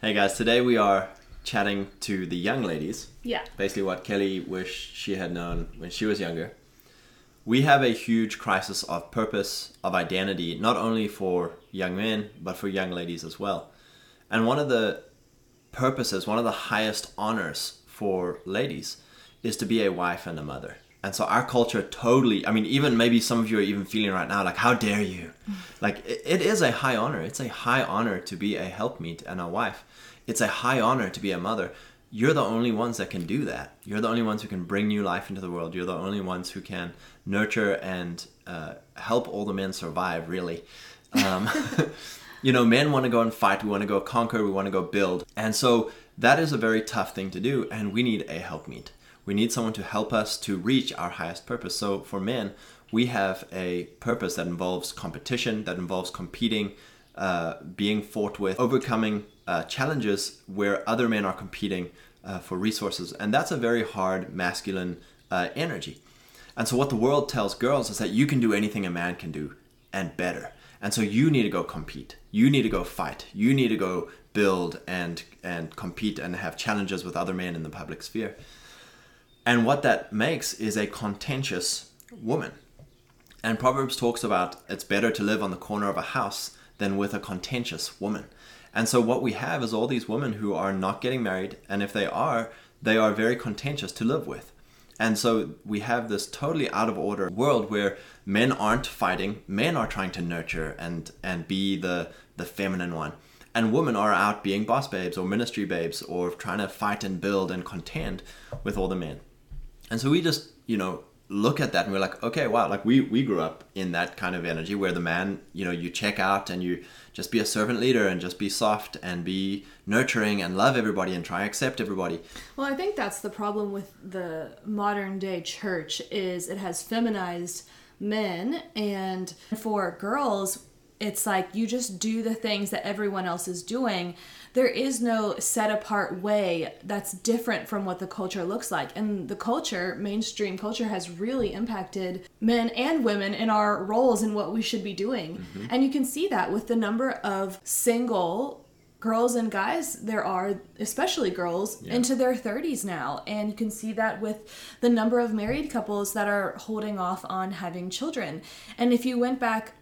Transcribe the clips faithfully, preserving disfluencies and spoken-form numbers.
Hey guys, today we are chatting to the young ladies. Yeah. Basically what Kelly wished she had known when she was younger. We have a huge crisis of purpose, of identity, not only for young men, but for young ladies as well. And one of the purposes, one of the highest honors for ladies is to be a wife and a mother. And so our culture totally, I mean, even maybe some of you are even feeling right now, like, how dare you? Like, it, it is a high honor. It's a high honor to be a helpmeet and a wife. It's a high honor to be a mother. You're the only ones that can do that. You're the only ones who can bring new life into the world. You're the only ones who can nurture and uh, help all the men survive, really. Um, you know, men want to go and fight. We want to go conquer. We want to go build. And so that is a very tough thing to do. And we need a helpmeet. We need someone to help us to reach our highest purpose. So for men, we have a purpose that involves competition, that involves competing, uh, being fought with, overcoming uh, challenges where other men are competing uh, for resources. And that's a very hard masculine uh, energy. And so what the world tells girls is that you can do anything a man can do and better. And so you need to go compete. You need to go fight. You need to go build and, and compete and have challenges with other men in the public sphere. And what that makes is a contentious woman. And Proverbs talks about it's better to live on the corner of a house than with a contentious woman. And so what we have is all these women who are not getting married. And if they are, they are very contentious to live with. And so we have this totally out of order world where men aren't fighting. Men are trying to nurture and, and be the, the feminine one. And women are out being boss babes or ministry babes or trying to fight and build and contend with all the men. And so we just, you know, look at that and we're like, okay, wow, like we, we grew up in that kind of energy where the man, you know, you check out and you just be a servant leader and just be soft and be nurturing and love everybody and try to accept everybody. Well, I think that's the problem with the modern day church is it has feminized men, and for girls, it's like you just do the things that everyone else is doing. There is no set apart way that's different from what the culture looks like. And the culture, mainstream culture, has really impacted men and women in our roles and what we should be doing. Mm-hmm. And you can see that with the number of single girls and guys there are, especially girls, yeah. into their thirties now. And you can see that with the number of married couples that are holding off on having children. And if you went back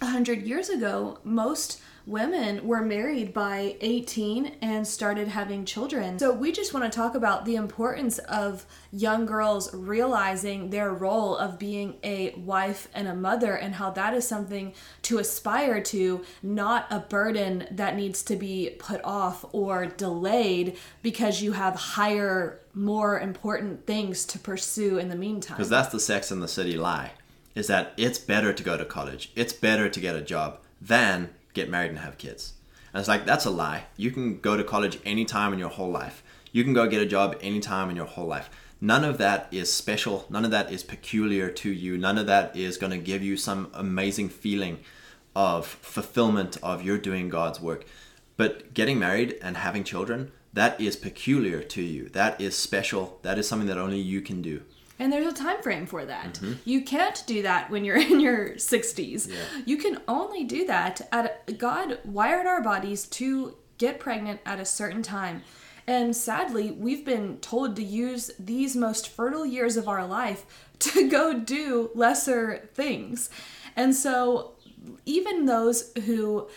A hundred years ago, most women were married by eighteen and started having children. So we just want to talk about the importance of young girls realizing their role of being a wife and a mother and how that is something to aspire to, not a burden that needs to be put off or delayed because you have higher, more important things to pursue in the meantime. Because that's the Sex and the City lie. Is that it's better to go to college, it's better to get a job than get married and have kids. And it's like, that's a lie. You can go to college anytime in your whole life. You can go get a job anytime in your whole life. None of that is special. None of that is peculiar to you. None of that is going to give you some amazing feeling of fulfillment of you're doing God's work. But getting married and having children, that is peculiar to you. That is special. That is something that only you can do. And there's a time frame for that. Mm-hmm. You can't do that when you're in your sixties. Yeah. You can only do that at a, God wired our bodies to get pregnant at a certain time. And sadly, we've been told to use these most fertile years of our life to go do lesser things. And so even those who...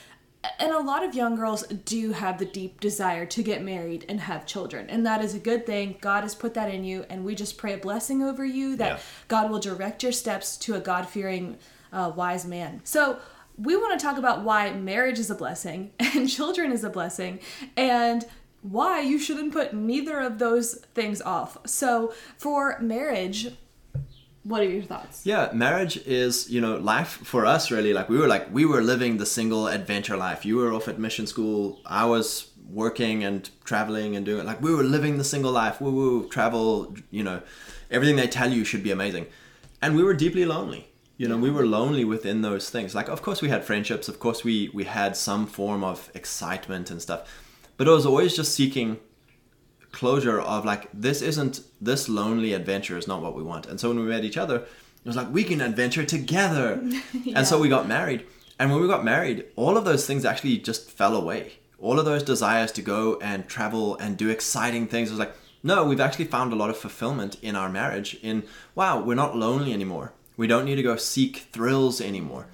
And a lot of young girls do have the deep desire to get married and have children. And that is a good thing. God has put that in you. And we just pray a blessing over you that yeah. God will direct your steps to a God-fearing, uh, wise man. So we want to talk about why marriage is a blessing and children is a blessing and why you shouldn't put neither of those things off. So for marriage... What are your thoughts? Yeah, marriage is, you know, life for us really. Like we were like, we were living the single adventure life. You were off at mission school. I was working and traveling and doing it. Like we were living the single life. Woo woo, travel, you know, everything they tell you should be amazing. And we were deeply lonely. You know, we were lonely within those things. Like, of course we had friendships. Of course we, we had some form of excitement and stuff, but it was always just seeking closure of like, this isn't, this lonely adventure is not what we want. And so when we met each other, it was like, we can adventure together. yeah. And so we got married. And when we got married, all of those things actually just fell away. all of those desires to go and travel and do exciting things, it was like, no, we've actually found a lot of fulfillment in our marriage, in, wow, we're not lonely anymore. We don't need to go seek thrills anymore.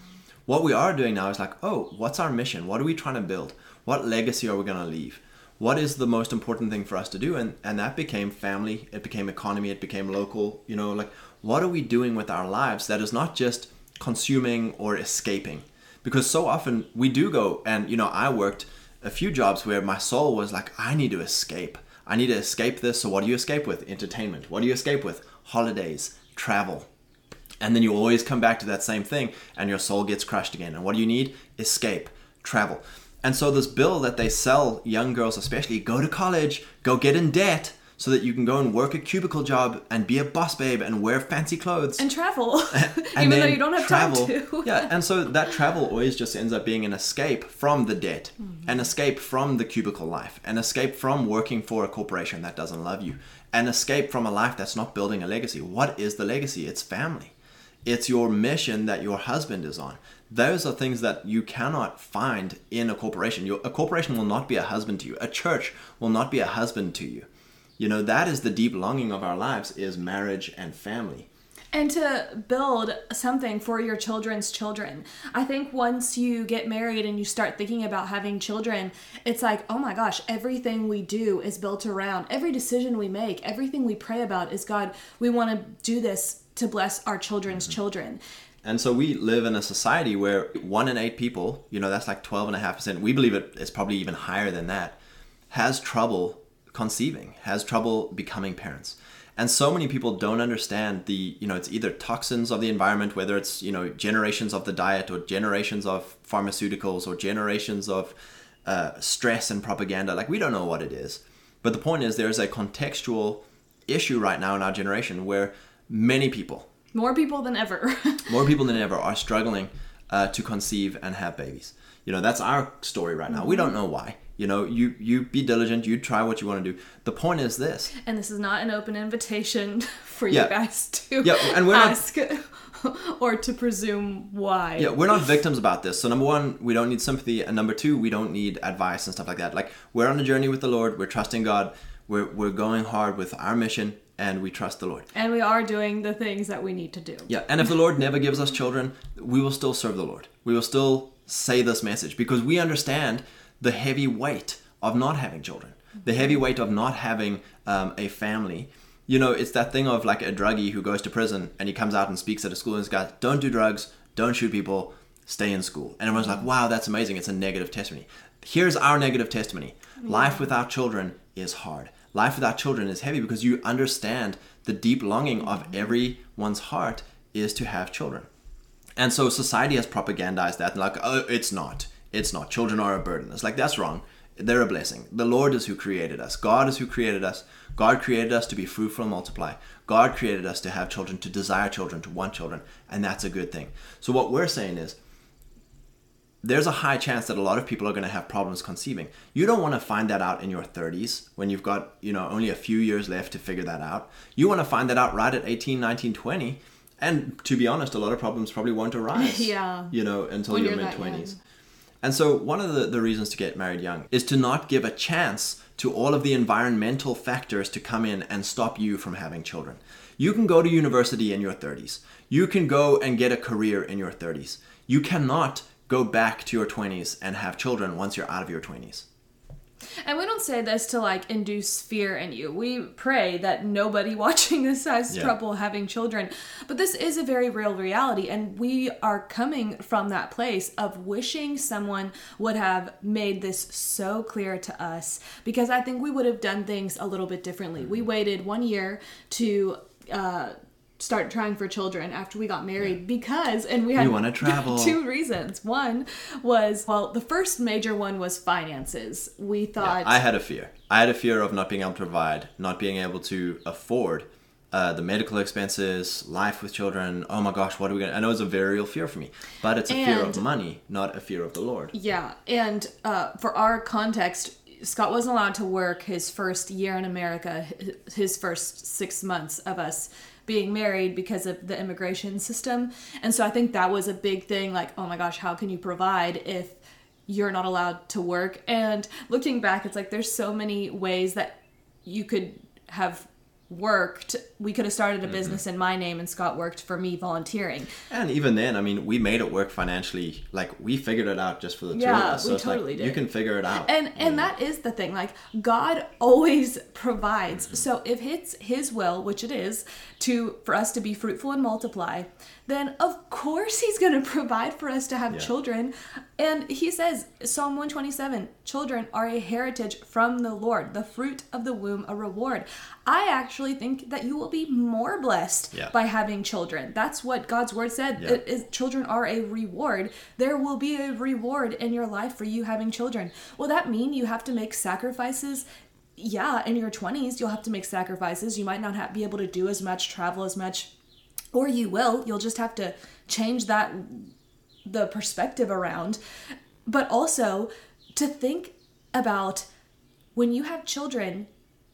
What we are doing now is like, oh, what's our mission? What are we trying to build? What legacy are we going to leave? What is the most important thing for us to do? And and that became family, it became economy, it became local, you know, like, what are we doing with our lives that is not just consuming or escaping? Because so often we do go, and, you know, I worked a few jobs where my soul was like, I need to escape. I need to escape this. So what do you escape with? Entertainment. What do you escape with? Holidays, travel. And then you always come back to that same thing and your soul gets crushed again. And what do you need? Escape, travel. And so this bill that they sell young girls, especially, go to college, go get in debt so that you can go and work a cubicle job and be a boss babe and wear fancy clothes. And travel, and even though you don't have travel, time to. Yeah, and so that travel always just ends up being an escape from the debt, mm-hmm. an escape from the cubicle life, an escape from working for a corporation that doesn't love you, an escape from a life that's not building a legacy. What is the legacy? It's family. It's your mission that your husband is on. Those are things that you cannot find in a corporation. Your, a corporation will not be a husband to you. A church will not be a husband to you. You know, that is the deep longing of our lives, is marriage and family. And to build something for your children's children. I think once you get married and you start thinking about having children, it's like, oh my gosh, everything we do is built around, every decision we make, everything we pray about is, God, we want to do this to bless our children's mm-hmm. children. And so we live in a society where one in eight people, you know, that's like twelve and a half percent. We believe it is probably even higher than that, has trouble conceiving, has trouble becoming parents. And so many people don't understand the, you know, it's either toxins of the environment, whether it's, you know, generations of the diet or generations of pharmaceuticals or generations of uh, stress and propaganda. Like, we don't know what it is. But the point is, there is a contextual issue right now in our generation where many people, more people than ever, more people than ever are struggling uh, to conceive and have babies. You know, that's our story right now. Mm-hmm. We don't know why. You know, you, you be diligent, you try what you want to do. The point is this. And this is not an open invitation for yeah. you guys to yeah. and we're ask not, or to presume why. Yeah, we're not victims about this. So number one, we don't need sympathy. And number two, we don't need advice and stuff like that. Like, we're on a journey with the Lord. We're trusting God. We're, we're going hard with our mission. And we trust the Lord. And we are doing the things that we need to do. Yeah. And if the Lord never gives us children, we will still serve the Lord. We will still say this message because we understand the heavy weight of not having children, the heavy weight of not having um, a family. You know, it's that thing of like a druggie who goes to prison and he comes out and speaks at a school and he's got, don't do drugs, don't shoot people, stay in school. And everyone's like, wow, that's amazing. It's a negative testimony. Here's our negative testimony. Yeah. Life without children is hard. Life without children is heavy because you understand the deep longing of everyone's heart is to have children. And so society has propagandized that and like, oh, it's not. It's not. Children are a burden. It's like, that's wrong. They're a blessing. The Lord is who created us. God is who created us. God created us to be fruitful and multiply. God created us to have children, to desire children, to want children. And that's a good thing. So what we're saying is, there's a high chance that a lot of people are going to have problems conceiving. You don't want to find that out in your thirties when you've got, you know, only a few years left to figure that out. You want to find that out right at eighteen, nineteen, twenty. And to be honest, a lot of problems probably won't arise, yeah. you know, until when your mid-twenties. And so one of the, the reasons to get married young is to not give a chance to all of the environmental factors to come in and stop you from having children. You can go to university in your thirties. You can go and get a career in your thirties. You cannot go back to your twenties and have children once you're out of your twenties. And we don't say this to like induce fear in you. We pray that nobody watching this has yeah. trouble having children. But this is a very real reality. And we are coming from that place of wishing someone would have made this so clear to us, because I think we would have done things a little bit differently. Mm-hmm. We waited one year to, uh, start trying for children after we got married yeah. because, and we had we want to travel. Two reasons. One was, well, the first major one was finances. We thought... Yeah, I had a fear. I had a fear of not being able to provide, not being able to afford uh, the medical expenses, life with children. Oh my gosh, what are we going to... I know it's a very real fear for me, but it's a and, fear of money, not a fear of the Lord. Yeah. And uh, for our context, Scott wasn't allowed to work his first year in America, his first six months of us being married because of the immigration system. And so I think that was a big thing, like, oh my gosh, how can you provide if you're not allowed to work. And looking back, it's like there's so many ways that you could have worked. We could have started a business mm-hmm. in my name, and Scott worked for me volunteering. And even then, I mean, we made it work financially. Like, we figured it out just for the two yeah, of us. So we it's totally like, did. You can figure it out. And and mm. that is the thing. Like, God always provides. Mm-hmm. So if it's His will, which it is, to for us to be fruitful and multiply, then of course He's going to provide for us to have yeah. children. And He says, Psalm one twenty-seven, children are a heritage from the Lord, the fruit of the womb, a reward. I actually think that you will be more blessed yeah. by having children. That's what God's word said. Yeah. It is, children are a reward. There will be a reward in your life for you having children. Will that mean you have to make sacrifices? Yeah, in your twenties, you'll have to make sacrifices. You might not have, be able to do as much, travel as much. Or you will. You'll just have to change that, the perspective around. But also to think about when you have children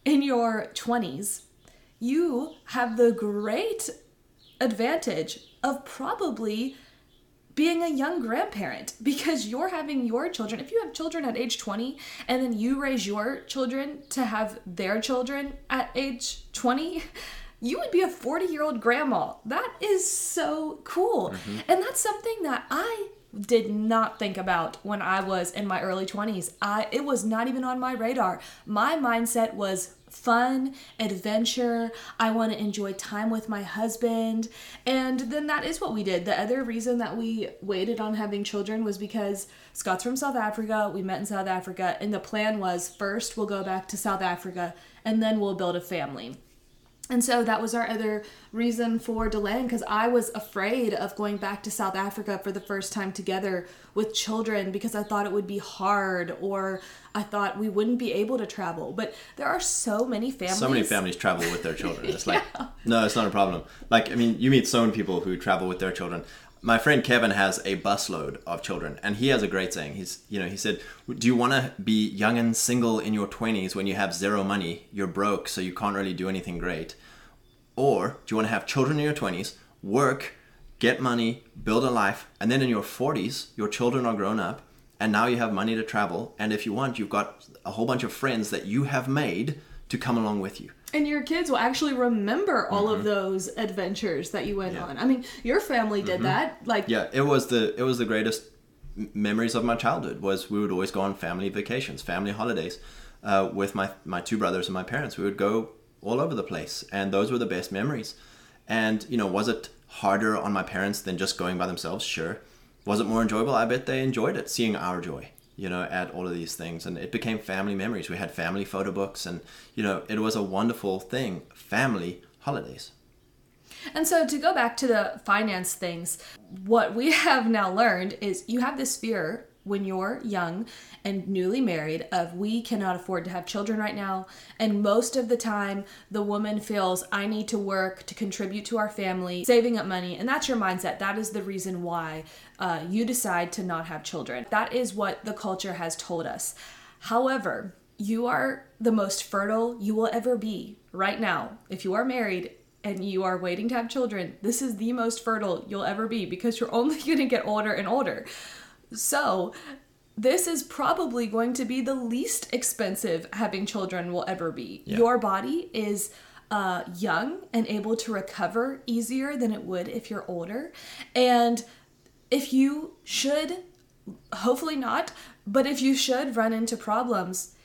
in your twenties, you have the great advantage of probably being a young grandparent, because you're having your children. If you have children at age twenty and then you raise your children to have their children at age twenty, you would be a forty-year-old grandma. That is so cool. Mm-hmm. And that's something that I did not think about when I was in my early twenties. I it was not even on my radar. My mindset was fun, adventure. I want to enjoy time with my husband. And then that is what we did. The other reason that we waited on having children was because Scott's from South Africa. We met in South Africa, and the plan was first we'll go back to South Africa and then we'll build a family. And so that was our other reason for delaying, because I was afraid of going back to South Africa for the first time together with children, because I thought it would be hard, or I thought we wouldn't be able to travel. But there are so many families. So many families travel with their children. It's like, yeah. no, it's not a problem. Like, I mean, you meet so many people who travel with their children. My friend Kevin has a busload of children, and he has a great saying. He's, you know, he said, do you want to be young and single in your twenties when you have zero money, you're broke, so you can't really do anything great? Or do you want to have children in your twenties, work, get money, build a life, and then in your forties, your children are grown up, and now you have money to travel, and if you want, you've got a whole bunch of friends that you have made to come along with you. And your kids will actually remember all mm-hmm. of those adventures that you went yeah. on. I mean, your family did mm-hmm. that. Like yeah, it was the it was the greatest memories of my childhood. Was we would always go on family vacations, family holidays, uh, with my my two brothers and my parents. We would go all over the place, and those were the best memories. And you know, was it harder on my parents than just going by themselves? Sure. Was it more enjoyable? I bet they enjoyed it, seeing our joy, you know, at all of these things. And it became family memories. We had family photo books, and, you know, it was a wonderful thing, family holidays. And so to go back to the finance things, what we have now learned is you have this fear when you're young and newly married of, we cannot afford to have children right now. And most of the time the woman feels, I need to work to contribute to our family, saving up money. And that's your mindset. That is the reason why uh, you decide to not have children. That is what the culture has told us. However, you are the most fertile you will ever be right now. If you are married and you are waiting to have children, this is the most fertile you'll ever be, because you're only going to get older and older. So this is probably going to be the least expensive having children will ever be. Yeah. Your body is uh, young and able to recover easier than it would if you're older. And if you should, hopefully not, but if you should run into problems,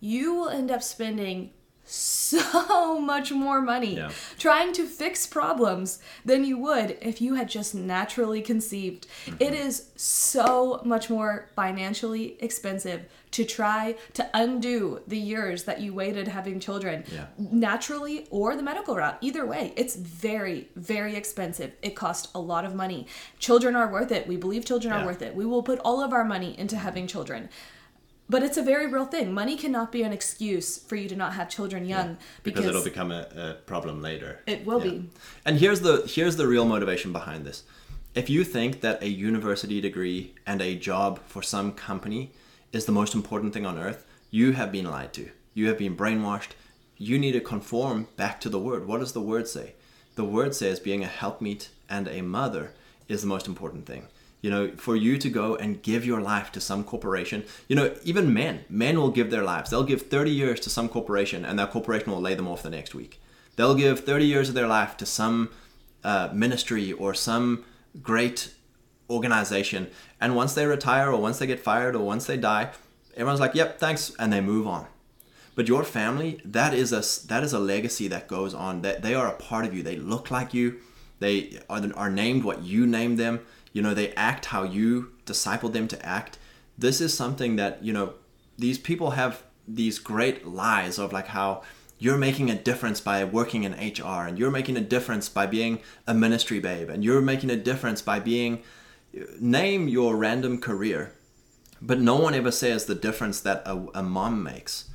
you will end up spending so much more money yeah. trying to fix problems than you would if you had just naturally conceived. Mm-hmm. It is so much more financially expensive to try to undo the years that you waited having children, yeah. naturally or the medical route. Either way, it's very, very expensive. It costs a lot of money. Children are worth it. We believe children yeah. are worth it. We will put all of our money into having children. But it's a very real thing. Money cannot be an excuse for you to not have children young. Yeah, because, because it'll become a, a problem later. It will yeah. be. And here's the here's the real motivation behind this. If you think that a university degree and a job for some company is the most important thing on earth, you have been lied to. You have been brainwashed. You need to conform back to the word. What does the word say? The word says being a helpmeet and a mother is the most important thing. You know, for you to go and give your life to some corporation, you know, even men, men will give their lives. They'll give thirty years to some corporation, and that corporation will lay them off the next week. They'll give thirty years of their life to some uh, ministry or some great organization. And once they retire or once they get fired or once they die, everyone's like, yep, thanks. And they move on. But your family, that is a, that is a legacy that goes on. That they are a part of you. They look like you. They are, are named what you named them. You know, they act how you discipled them to act. This is something that, you know, these people have these great lies of like how you're making a difference by working in H R, and you're making a difference by being a ministry babe, and you're making a difference by being, name your random career. But no one ever says the difference that a, a mom makes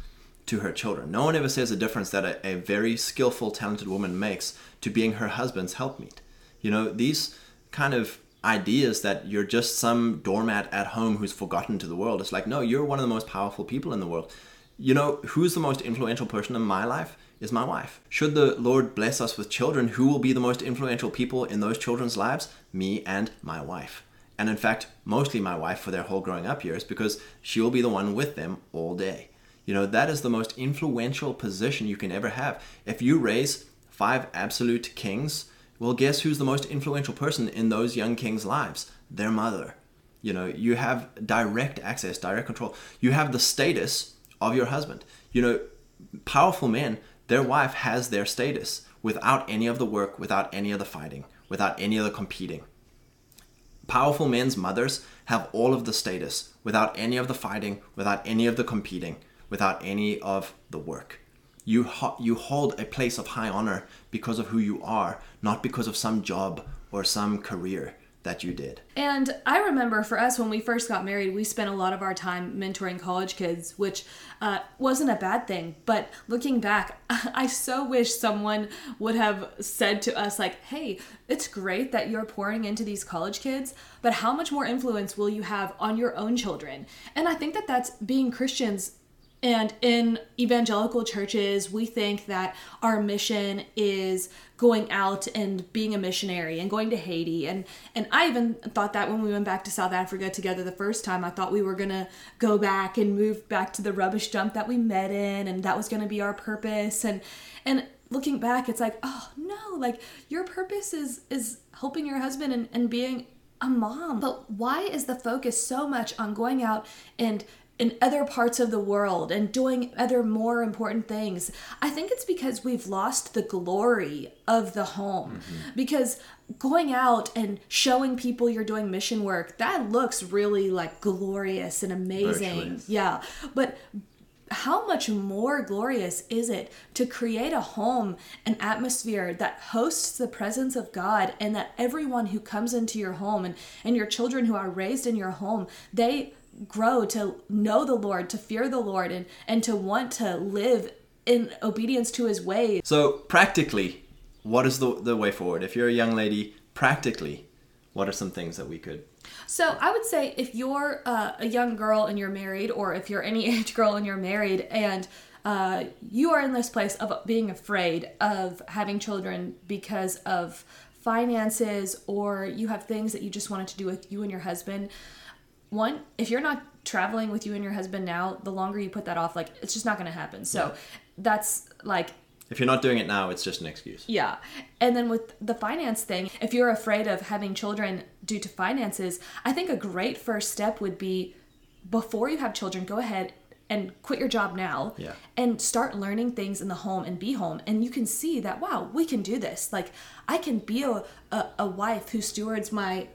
to her children. No one ever says the difference that a, a very skillful, talented woman makes to being her husband's helpmeet. You know, these kind of ideas that you're just some doormat at home who's forgotten to the world. It's like, no, you're one of the most powerful people in the world. You know, who's the most influential person in my life is my wife. Should the Lord bless us with children, who will be the most influential people in those children's lives? Me and my wife. And in fact, mostly my wife for their whole growing up years, because she will be the one with them all day. You know, that is the most influential position you can ever have. If you raise five absolute kings, well, guess who's the most influential person in those young kings' lives? Their mother. You know, you have direct access, direct control. You have the status of your husband. You know, powerful men, their wife has their status without any of the work, without any of the fighting, without any of the competing. Powerful men's mothers have all of the status without any of the fighting, without any of the competing, without any of the work. You ho- you hold a place of high honor because of who you are, not because of some job or some career that you did. And I remember for us, when we first got married, we spent a lot of our time mentoring college kids, which uh, wasn't a bad thing. But looking back, I so wish someone would have said to us like, hey, it's great that you're pouring into these college kids, but how much more influence will you have on your own children? And I think that that's being Christians. And in evangelical churches, we think that our mission is going out and being a missionary and going to Haiti. And and I even thought that when we went back to South Africa together the first time, I thought we were going to go back and move back to the rubbish dump that we met in, and that was going to be our purpose. And and looking back, it's like, oh no, like your purpose is, is helping your husband and, and being a mom. But why is the focus so much on going out and in other parts of the world and doing other more important things? I think it's because we've lost the glory of the home. Mm-hmm. Because going out and showing people you're doing mission work, that looks really like glorious and amazing. Yeah. But how much more glorious is it to create a home, an atmosphere that hosts the presence of God, and that everyone who comes into your home and, and your children who are raised in your home, they grow to know the Lord, to fear the Lord, and, and to want to live in obedience to his way. So practically, what is the, the way forward? If you're a young lady, practically, what are some things that we could? So I would say if you're uh, a young girl and you're married, or if you're any age girl and you're married, and uh, you are in this place of being afraid of having children because of finances, or you have things that you just wanted to do with you and your husband, one, if you're not traveling with you and your husband now, the longer you put that off, like, it's just not going to happen. So yeah. That's like... if you're not doing it now, it's just an excuse. Yeah. And then with the finance thing, if you're afraid of having children due to finances, I think a great first step would be, before you have children, go ahead and quit your job now. Yeah. And start learning things in the home and be home. And you can see that, wow, we can do this. Like, I can be a, a, a wife who stewards my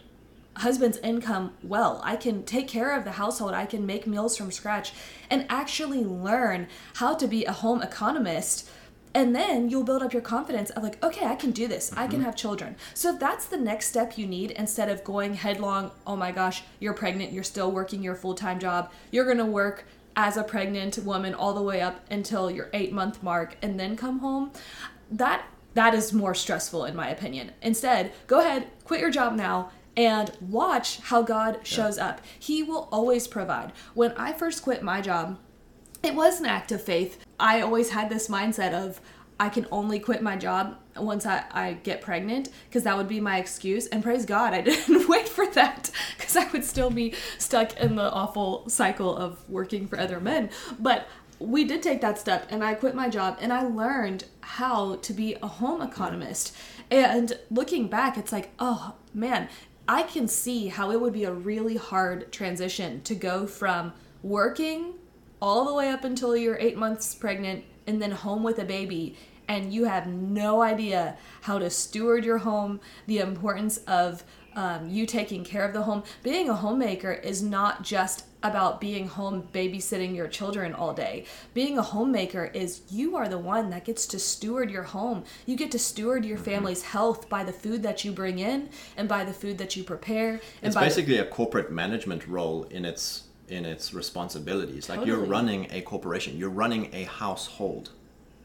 husband's income well. I can take care of the household. I can make meals from scratch and actually learn how to be a home economist. And then you'll build up your confidence of like, okay, I can do this. Mm-hmm. I can have children. So that's the next step you need, instead of going headlong, oh my gosh, you're pregnant, you're still working your full-time job. You're going to work as a pregnant woman all the way up until your eight-month mark and then come home. That that is more stressful in my opinion. Instead, go ahead, quit your job now, and watch how God shows yeah. up. He will always provide. When I first quit my job, it was an act of faith. I always had this mindset of, I can only quit my job once I, I get pregnant, because that would be my excuse. And praise God, I didn't wait for that, because I would still be stuck in the awful cycle of working for other men. But we did take that step, and I quit my job, and I learned how to be a home economist. And looking back, it's like, oh man, I can see how it would be a really hard transition to go from working all the way up until you're eight months pregnant and then home with a baby, and you have no idea how to steward your home, the importance of um, you taking care of the home. Being a homemaker is not just about being home babysitting your children all day. Being a homemaker is you are the one that gets to steward your home. You get to steward your family's health by the food that you bring in and by the food that you prepare. And it's by basically the- a corporate management role in its in its responsibilities. Totally. Like you're running a corporation, you're running a household.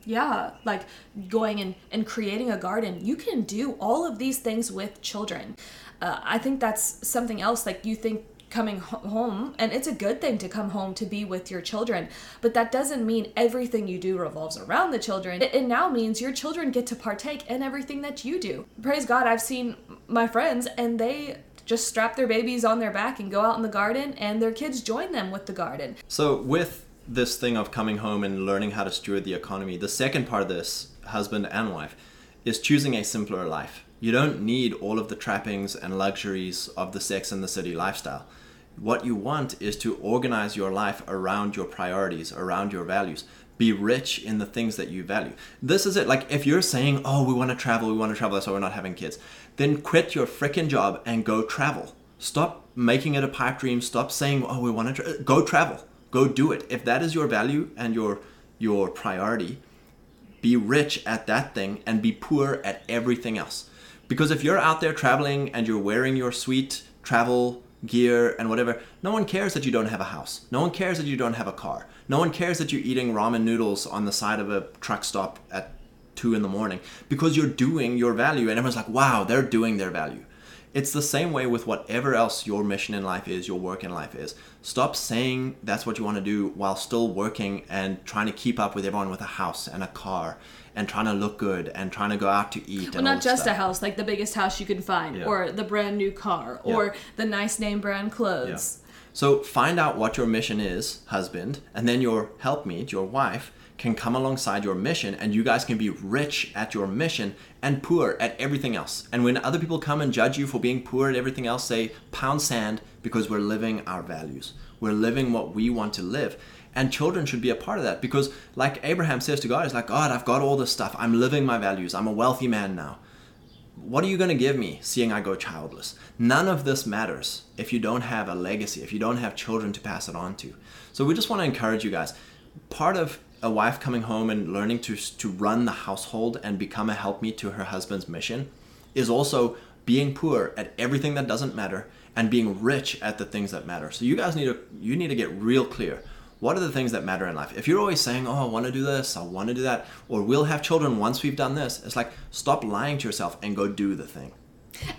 Yeah, like going and, and creating a garden. You can do all of these things with children. Uh, I think that's something else. Like you think coming home, and it's a good thing to come home to be with your children, but that doesn't mean everything you do revolves around the children. It, it now means your children get to partake in everything that you do. Praise God, I've seen my friends, and they just strap their babies on their back and go out in the garden, and their kids join them with the garden. So with this thing of coming home and learning how to steward the economy, the second part of this, husband and wife, is choosing a simpler life. You don't need all of the trappings and luxuries of the Sex and the City lifestyle. What you want is to organize your life around your priorities, around your values. Be rich in the things that you value. This is it. Like if you're saying, oh, we want to travel, we want to travel, that's why we're not having kids. Then quit your frickin' job and go travel. Stop making it a pipe dream. Stop saying, oh, we want to tra-. Go travel. Go do it. If that is your value and your your priority, be rich at that thing and be poor at everything else. Because if you're out there traveling and you're wearing your sweet travel gear and whatever, no one cares that you don't have a house. No one cares that you don't have a car. No one cares that you're eating ramen noodles on the side of a truck stop at two in the morning, because you're doing your value, and everyone's like, wow, they're doing their value. It's the same way with whatever else your mission in life is, your work in life is. Stop saying that's what you want to do while still working and trying to keep up with everyone with a house and a car and trying to look good and trying to go out to eat. Well, and not just stuff. A house, like the biggest house you can find, yeah. Or the brand new car, yeah. Or the nice name brand clothes. Yeah. So find out what your mission is, husband, and then your helpmeet, your wife, can come alongside your mission, and you guys can be rich at your mission and poor at everything else. And when other people come and judge you for being poor at everything else, say pound sand, because we're living our values. We're living what we want to live. And children should be a part of that, because like Abraham says to God, he's like, God, I've got all this stuff. I'm living my values. I'm a wealthy man now. What are you going to give me seeing I go childless? None of this matters if you don't have a legacy, if you don't have children to pass it on to. So we just want to encourage you guys. Part of a wife coming home and learning to to run the household and become a helpmeet to her husband's mission is also being poor at everything that doesn't matter and being rich at the things that matter. So you guys need to you need to get real clear. What are the things that matter in life? If you're always saying, oh, I want to do this, I want to do that, or we'll have children once we've done this, it's like, stop lying to yourself and go do the thing.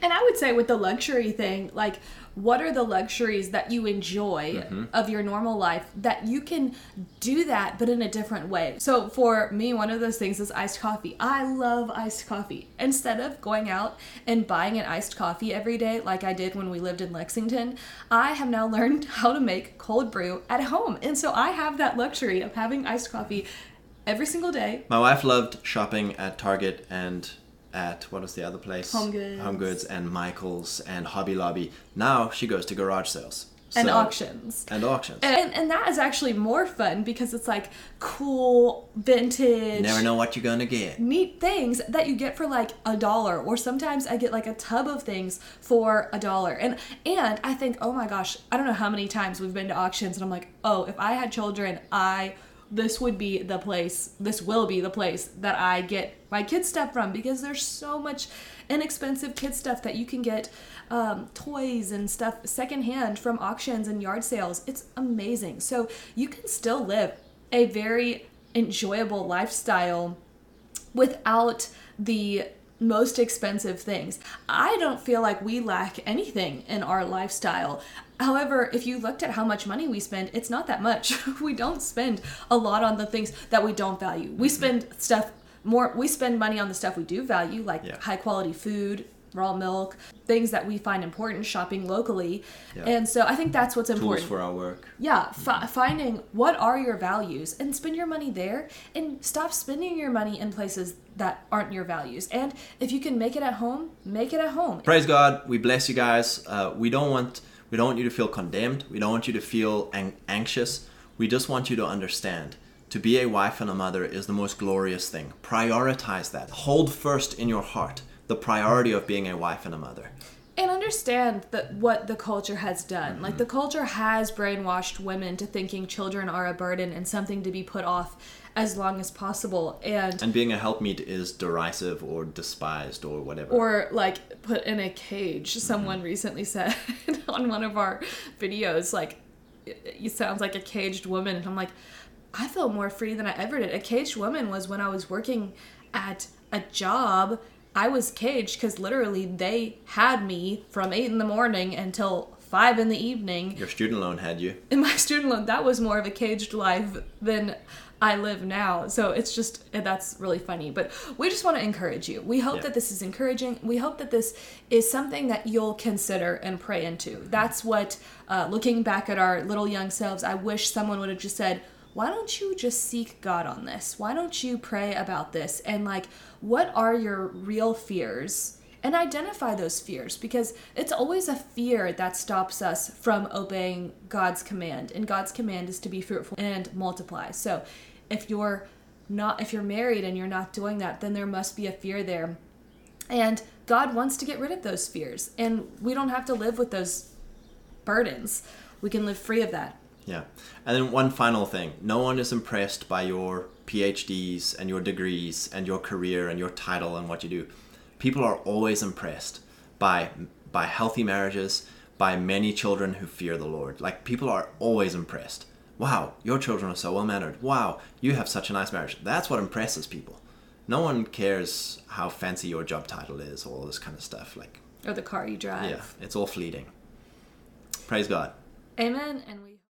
And I would say with the luxury thing, like, what are the luxuries that you enjoy mm-hmm. of your normal life that you can do that, but in a different way? So for me, one of those things is iced coffee. I love iced coffee. Instead of going out and buying an iced coffee every day, like I did when we lived in Lexington, I have now learned how to make cold brew at home. And so I have that luxury of having iced coffee every single day. My wife loved shopping at Target and at, what is the other place? Home Goods. Home Goods and Michael's and Hobby Lobby. Now she goes to garage sales. So, and auctions. And auctions. And, and that is actually more fun, because it's like cool, vintage. You never know what you're going to get. Neat things that you get for like a dollar. Or sometimes I get like a tub of things for a dollar. And and I think, oh my gosh, I don't know how many times we've been to auctions and I'm like, oh, if I had children, I... This would be the place, this will be the place that I get my kids' stuff from, because there's so much inexpensive kids' stuff that you can get, um, toys and stuff secondhand from auctions and yard sales. It's amazing. So you can still live a very enjoyable lifestyle without the most expensive things. I don't feel like we lack anything in our lifestyle. However, if you looked at how much money we spend, it's not that much. We don't spend a lot on the things that we don't value. We spend stuff more we spend money on the stuff we do value, like yeah. high quality food, raw milk, things that we find important, shopping locally. Yeah. And so I think that's what's important. Tools for our work. Yeah. Fi- finding what are your values and spend your money there, and stop spending your money in places that aren't your values. And if you can make it at home, make it at home. Praise God. We bless you guys. Uh, we don't want, we don't want you to feel condemned. We don't want you to feel an- anxious. We just want you to understand. To be a wife and a mother is the most glorious thing. Prioritize that. Hold first in your heart the priority of being a wife and a mother. And understand that what the culture has done. Mm-hmm. Like, the culture has brainwashed women to thinking children are a burden and something to be put off as long as possible. And and being a helpmeet is derisive or despised or whatever. Or like put in a cage. Someone mm-hmm. recently said on one of our videos, like, you sounds like a caged woman. And I'm like, I feel more free than I ever did. A caged woman was when I was working at a job. I was caged because literally they had me from eight in the morning until five in the evening. Your student loan had you. And my student loan, that was more of a caged life than I live now. So it's just, that's really funny. But we just want to encourage you. We hope yeah. that this is encouraging. We hope that this is something that you'll consider and pray into. That's what, uh, looking back at our little young selves, I wish someone would have just said, why don't you just seek God on this? Why don't you pray about this? And like, what are your real fears? And identify those fears, because it's always a fear that stops us from obeying God's command. And God's command is to be fruitful and multiply. So if you're not, if you're married and you're not doing that, then there must be a fear there. And God wants to get rid of those fears. And we don't have to live with those burdens. We can live free of that. Yeah. And then one final thing. No one is impressed by your P H Ds and your degrees and your career and your title and what you do. People are always impressed by by healthy marriages, by many children who fear the Lord. Like, people are always impressed. Wow, your children are so well-mannered. Wow, you have such a nice marriage. That's what impresses people. No one cares how fancy your job title is or all this kind of stuff. Like, or the car you drive. Yeah, it's all fleeting. Praise God. Amen. And we...